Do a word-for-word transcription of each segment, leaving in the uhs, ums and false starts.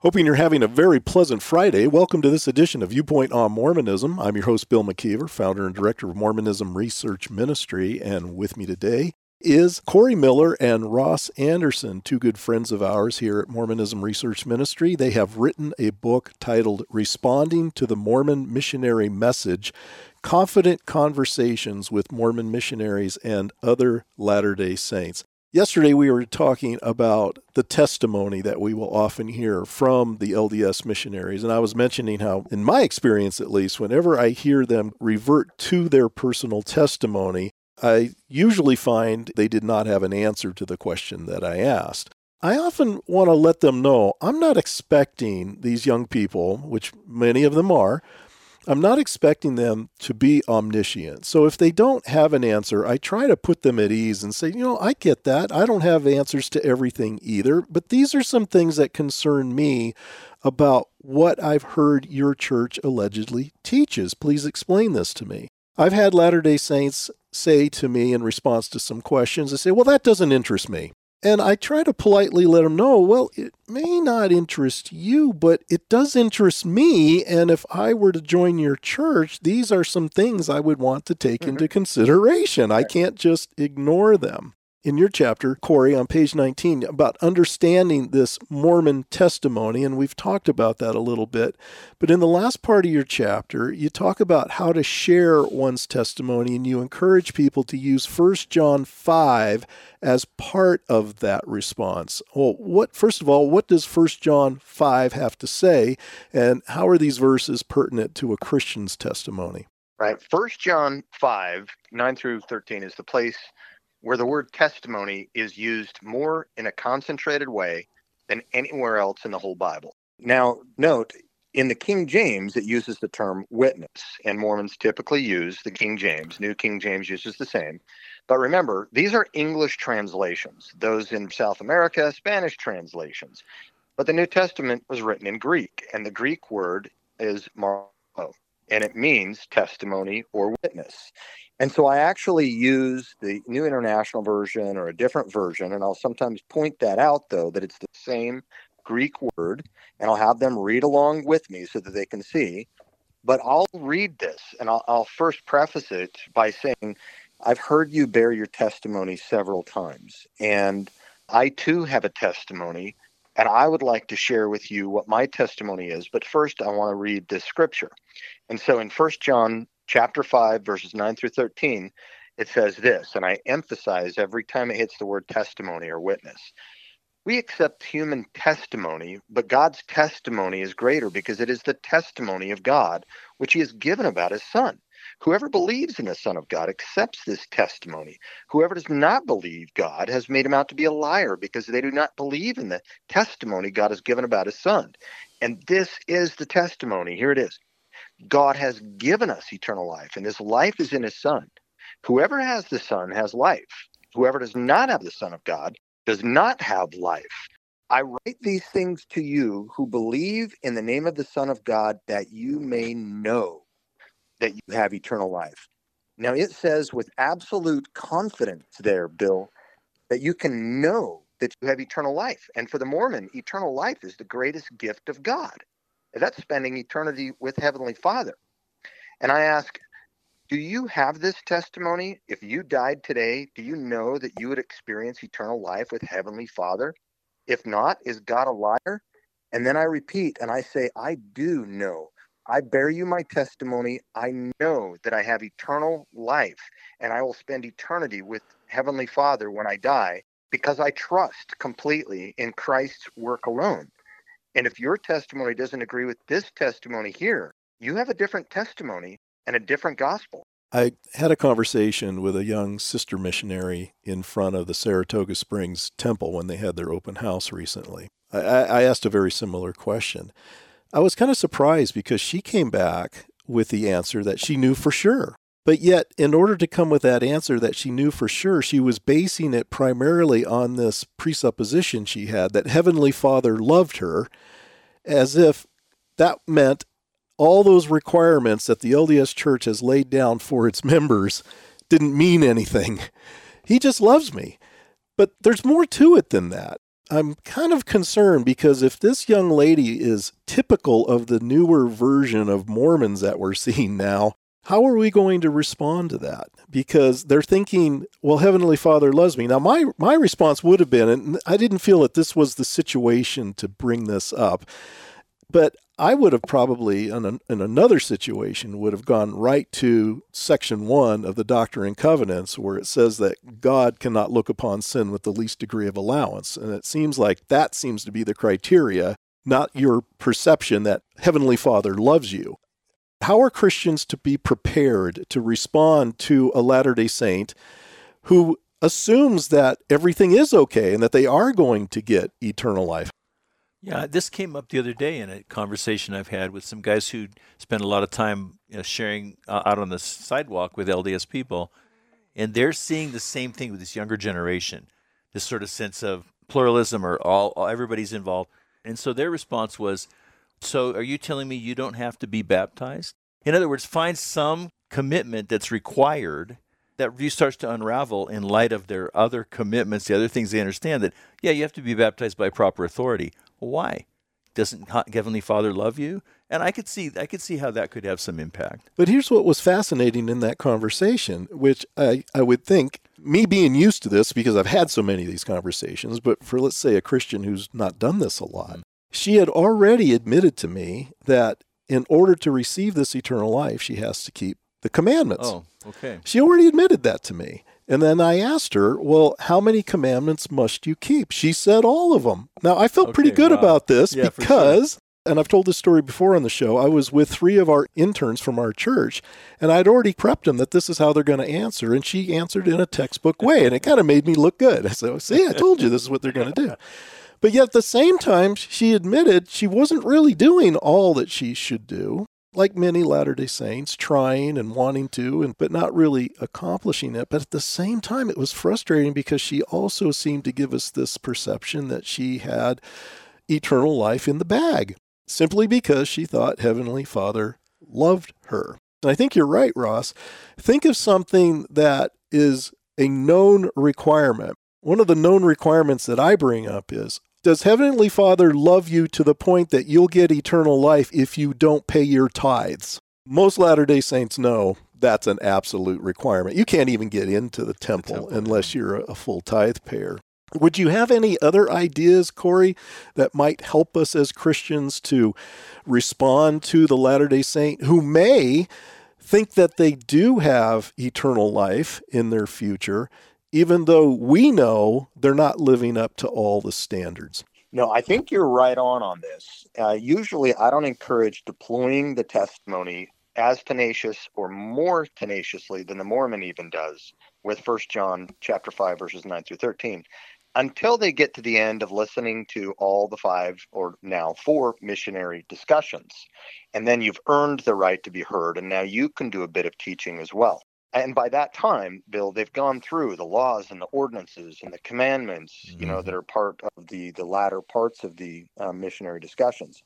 Hoping you're having a very pleasant Friday. Welcome to this edition of Viewpoint on Mormonism. I'm your host, Bill McKeever, founder and director of Mormonism Research Ministry, and with me today is Corey Miller and Ross Anderson, two good friends of ours here at Mormonism Research Ministry. They have written a book titled Responding to the Mormon Missionary Message: Confident Conversations with Mormon Missionaries and Other Latter-day Saints. Yesterday we were talking about the testimony that we will often hear from the L D S missionaries, and I was mentioning how, in my experience at least, whenever I hear them revert to their personal testimony, I usually find they did not have an answer to the question that I asked. I often want to let them know I'm not expecting these young people, which many of them are, I'm not expecting them to be omniscient. So if they don't have an answer, I try to put them at ease and say, you know, I get that. I don't have answers to everything either, but these are some things that concern me about what I've heard your church allegedly teaches. Please explain this to me. I've had Latter-day Saints say to me in response to some questions, they say, well, that doesn't interest me. And I try to politely let them know, well, it may not interest you, but it does interest me. And if I were to join your church, these are some things I would want to take mm-hmm. into consideration. I can't just ignore them. In your chapter, Corey, on page nineteen, about understanding this Mormon testimony, and we've talked about that a little bit, but in the last part of your chapter, you talk about how to share one's testimony, and you encourage people to use First John five as part of that response. Well, what, first of all, what does First John five have to say, and how are these verses pertinent to a Christian's testimony? Right. First John five, nine through thirteen is the place where the word testimony is used more in a concentrated way than anywhere else in the whole Bible. Now, note, in the King James, it uses the term witness, and Mormons typically use the King James. New King James uses the same. But remember, these are English translations, those in South America, Spanish translations. But the New Testament was written in Greek, and the Greek word is marlo, and it means testimony or witness. And so I actually use the New International Version or a different version, and I'll sometimes point that out, though, that it's the same Greek word, and I'll have them read along with me so that they can see. But I'll read this, and I'll, I'll first preface it by saying, I've heard you bear your testimony several times, and I, too, have a testimony, and I would like to share with you what my testimony is. But first, I want to read this scripture. And so in First John Chapter five, verses nine through thirteen, it says this, and I emphasize every time it hits the word testimony or witness. We accept human testimony, but God's testimony is greater because it is the testimony of God, which he has given about his Son. Whoever believes in the Son of God accepts this testimony. Whoever does not believe God has made him out to be a liar because they do not believe in the testimony God has given about his Son. And this is the testimony. Here it is. God has given us eternal life, and this life is in his Son. Whoever has the Son has life. Whoever does not have the Son of God does not have life. I write these things to you who believe in the name of the Son of God, that you may know that you have eternal life. Now, it says with absolute confidence there, Bill, that you can know that you have eternal life. And for the Mormon, eternal life is the greatest gift of God. That's spending eternity with Heavenly Father. And I ask, do you have this testimony? If you died today, do you know that you would experience eternal life with Heavenly Father? If not, is God a liar? And then I repeat and I say, I do know. I bear you my testimony. I know that I have eternal life, and I will spend eternity with Heavenly Father when I die because I trust completely in Christ's work alone. And if your testimony doesn't agree with this testimony here, you have a different testimony and a different gospel. I had a conversation with a young sister missionary in front of the Saratoga Springs Temple when they had their open house recently. I, I asked a very similar question. I was kind of surprised because she came back with the answer that she knew for sure. But yet, in order to come with that answer that she knew for sure, she was basing it primarily on this presupposition she had that Heavenly Father loved her, as if that meant all those requirements that the L D S Church has laid down for its members didn't mean anything. He just loves me. But there's more to it than that. I'm kind of concerned because if this young lady is typical of the newer version of Mormons that we're seeing now, how are we going to respond to that? Because they're thinking, well, Heavenly Father loves me. Now, my, my response would have been, and I didn't feel that this was the situation to bring this up, but I would have probably, in, an, in another situation, would have gone right to section one of the Doctrine and Covenants, where it says that God cannot look upon sin with the least degree of allowance. And it seems like that seems to be the criteria, not your perception that Heavenly Father loves you. How are Christians to be prepared to respond to a Latter-day Saint who assumes that everything is okay and that they are going to get eternal life? Yeah, this came up the other day in a conversation I've had with some guys who spend a lot of time you know, sharing uh, out on the sidewalk with L D S people, and they're seeing the same thing with this younger generation, this sort of sense of pluralism or all, all everybody's involved. And so their response was, so are you telling me you don't have to be baptized? In other words, find some commitment that's required that view starts to unravel in light of their other commitments, the other things they understand that, yeah, you have to be baptized by proper authority. Well, why? Doesn't Heavenly Father love you? And I could see I could see how that could have some impact. But here's what was fascinating in that conversation, which I, I would think, me being used to this because I've had so many of these conversations, but for, let's say, a Christian who's not done this a lot, she had already admitted to me that in order to receive this eternal life, she has to keep the commandments. Oh, okay. She already admitted that to me. And then I asked her, well, how many commandments must you keep? She said all of them. Now, I felt okay, pretty good wow. about this yeah, because, sure. and I've told this story before on the show, I was with three of our interns from our church, and I'd already prepped them that this is how they're going to answer. And she answered in a textbook way, and it kind of made me look good. I said, see, I told you this is what they're going to do. But yet at the same time, she admitted she wasn't really doing all that she should do, like many Latter-day Saints, trying and wanting to, and but not really accomplishing it. But at the same time, it was frustrating because she also seemed to give us this perception that she had eternal life in the bag, simply because she thought Heavenly Father loved her. And I think you're right, Ross. Think of something that is a known requirement. One of the known requirements that I bring up is, does Heavenly Father love you to the point that you'll get eternal life if you don't pay your tithes? Most Latter-day Saints know that's an absolute requirement. You can't even get into the temple, the temple unless you're a full tithe payer. Would you have any other ideas, Corey, that might help us as Christians to respond to the Latter-day Saint who may think that they do have eternal life in their future, even though we know they're not living up to all the standards? No, I think you're right on on this. Uh, usually, I don't encourage deploying the testimony as tenacious or more tenaciously than the Mormon even does with First John chapter five, verses nine through thirteen, until they get to the end of listening to all the five or now four missionary discussions. And then you've earned the right to be heard, and now you can do a bit of teaching as well. And by that time, Bill, they've gone through the laws and the ordinances and the commandments, mm-hmm. you know, that are part of the, the latter parts of the uh, missionary discussions.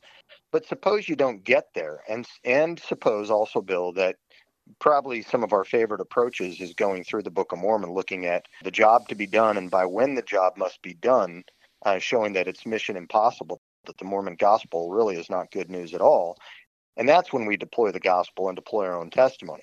But suppose you don't get there. And, and suppose also, Bill, that probably some of our favorite approaches is going through the Book of Mormon, looking at the job to be done and by when the job must be done, uh, showing that it's mission impossible, that the Mormon gospel really is not good news at all. And that's when we deploy the gospel and deploy our own testimony.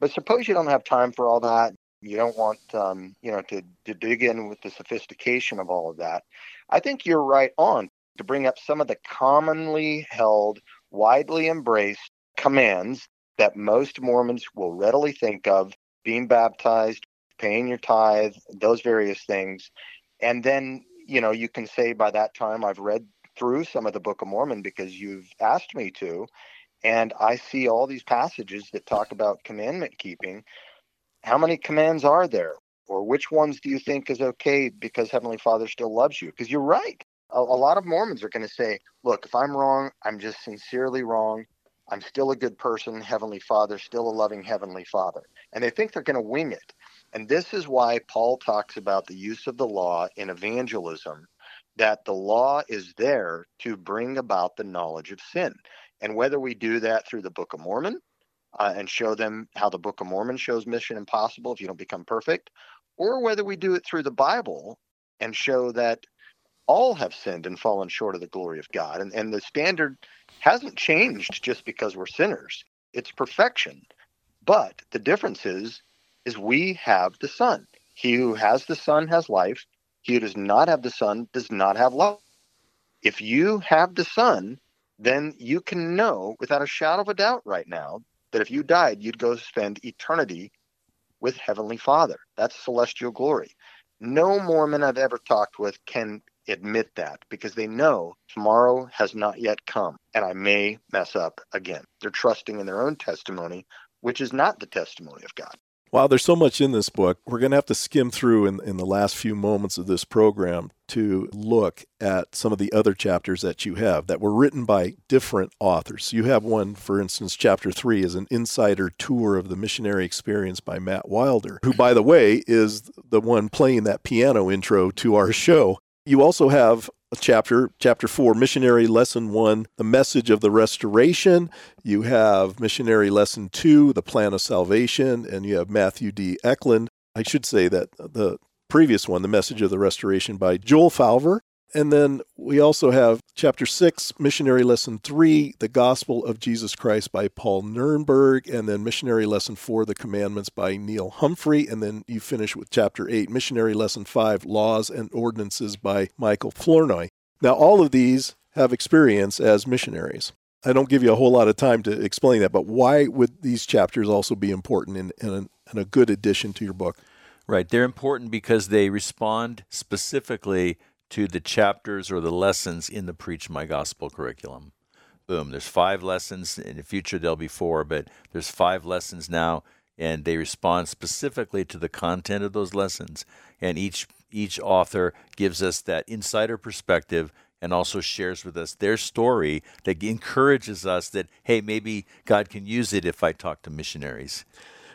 But suppose you don't have time for all that. You don't want, um, you know, to, to dig in with the sophistication of all of that. I think you're right on to bring up some of the commonly held, widely embraced commands that most Mormons will readily think of: being baptized, paying your tithe, those various things. And then, you know, you can say by that time I've read through some of the Book of Mormon because you've asked me to. And I see all these passages that talk about commandment keeping. How many commands are there? Or which ones do you think is okay because Heavenly Father still loves you? Because you're right. a, a lot of Mormons are going to say, look, if I'm wrong, I'm just sincerely wrong. I'm still a good person, Heavenly Father, still a loving Heavenly Father. And they think they're going to wing it. And this is why Paul talks about the use of the law in evangelism, that the law is there to bring about the knowledge of sin. And whether we do that through the Book of Mormon uh, and show them how the Book of Mormon shows mission impossible if you don't become perfect, or whether we do it through the Bible and show that all have sinned and fallen short of the glory of God. And, and the standard hasn't changed just because we're sinners. It's perfection. But the difference is, is we have the Son. He who has the Son has life. He who does not have the Son does not have life. If you have the Son, then you can know without a shadow of a doubt right now that if you died, you'd go spend eternity with Heavenly Father. That's celestial glory. No Mormon I've ever talked with can admit that, because they know tomorrow has not yet come and I may mess up again. They're trusting in their own testimony, which is not the testimony of God. Wow, there's so much in this book. We're going to have to skim through in, in the last few moments of this program to look at some of the other chapters that you have that were written by different authors. You have one, for instance, chapter three is an insider tour of the missionary experience by Matt Wilder, who, by the way, is the one playing that piano intro to our show. You also have a chapter, chapter four, missionary lesson one, the message of the restoration. You have missionary lesson two, the plan of salvation, and you have Matthew D. Eklund. I should say that the previous one, the message of the restoration by Joel Falver. And then we also have chapter six, missionary lesson three, the gospel of Jesus Christ by Paul Nurnberg, and then missionary lesson four, the commandments by Neil Humphrey. And then you finish with chapter eight, missionary lesson five, laws and ordinances by Michael Flournoy. Now, all of these have experience as missionaries. I don't give you a whole lot of time to explain that, but why would these chapters also be important and in, in, in a good addition to your book? Right. They're important because they respond specifically to the chapters or the lessons in the Preach My Gospel curriculum. Boom, there's five lessons. In the future, there'll be four, but there's five lessons now, and they respond specifically to the content of those lessons. And each each author gives us that insider perspective and also shares with us their story that encourages us that, hey, maybe God can use it if I talk to missionaries.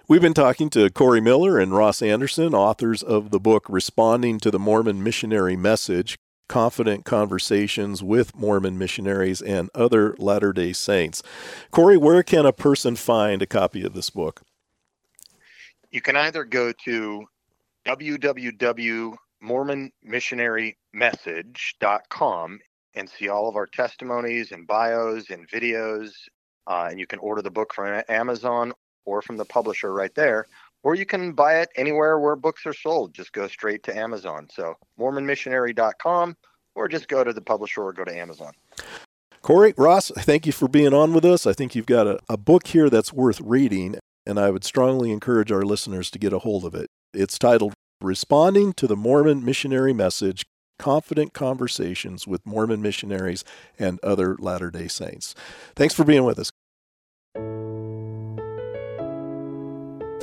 We've been talking to Corey Miller and Ross Anderson, authors of the book Responding to the Mormon Missionary Message: Confident Conversations with Mormon Missionaries and Other Latter-day Saints. Corey, where can a person find a copy of this book? You can either go to w w w dot mormon missionary message dot com and see all of our testimonies and bios and videos, uh, and you can order the book from Amazon or from the publisher right there, or you can buy it anywhere where books are sold. Just go straight to Amazon. So mormon missionary dot com, or just go to the publisher or go to Amazon. Corey, Ross, thank you for being on with us. I think you've got a, a book here that's worth reading, and I would strongly encourage our listeners to get a hold of it. It's titled Responding to the Mormon Missionary Message: Confident Conversations with Mormon Missionaries and Other Latter-day Saints. Thanks for being with us.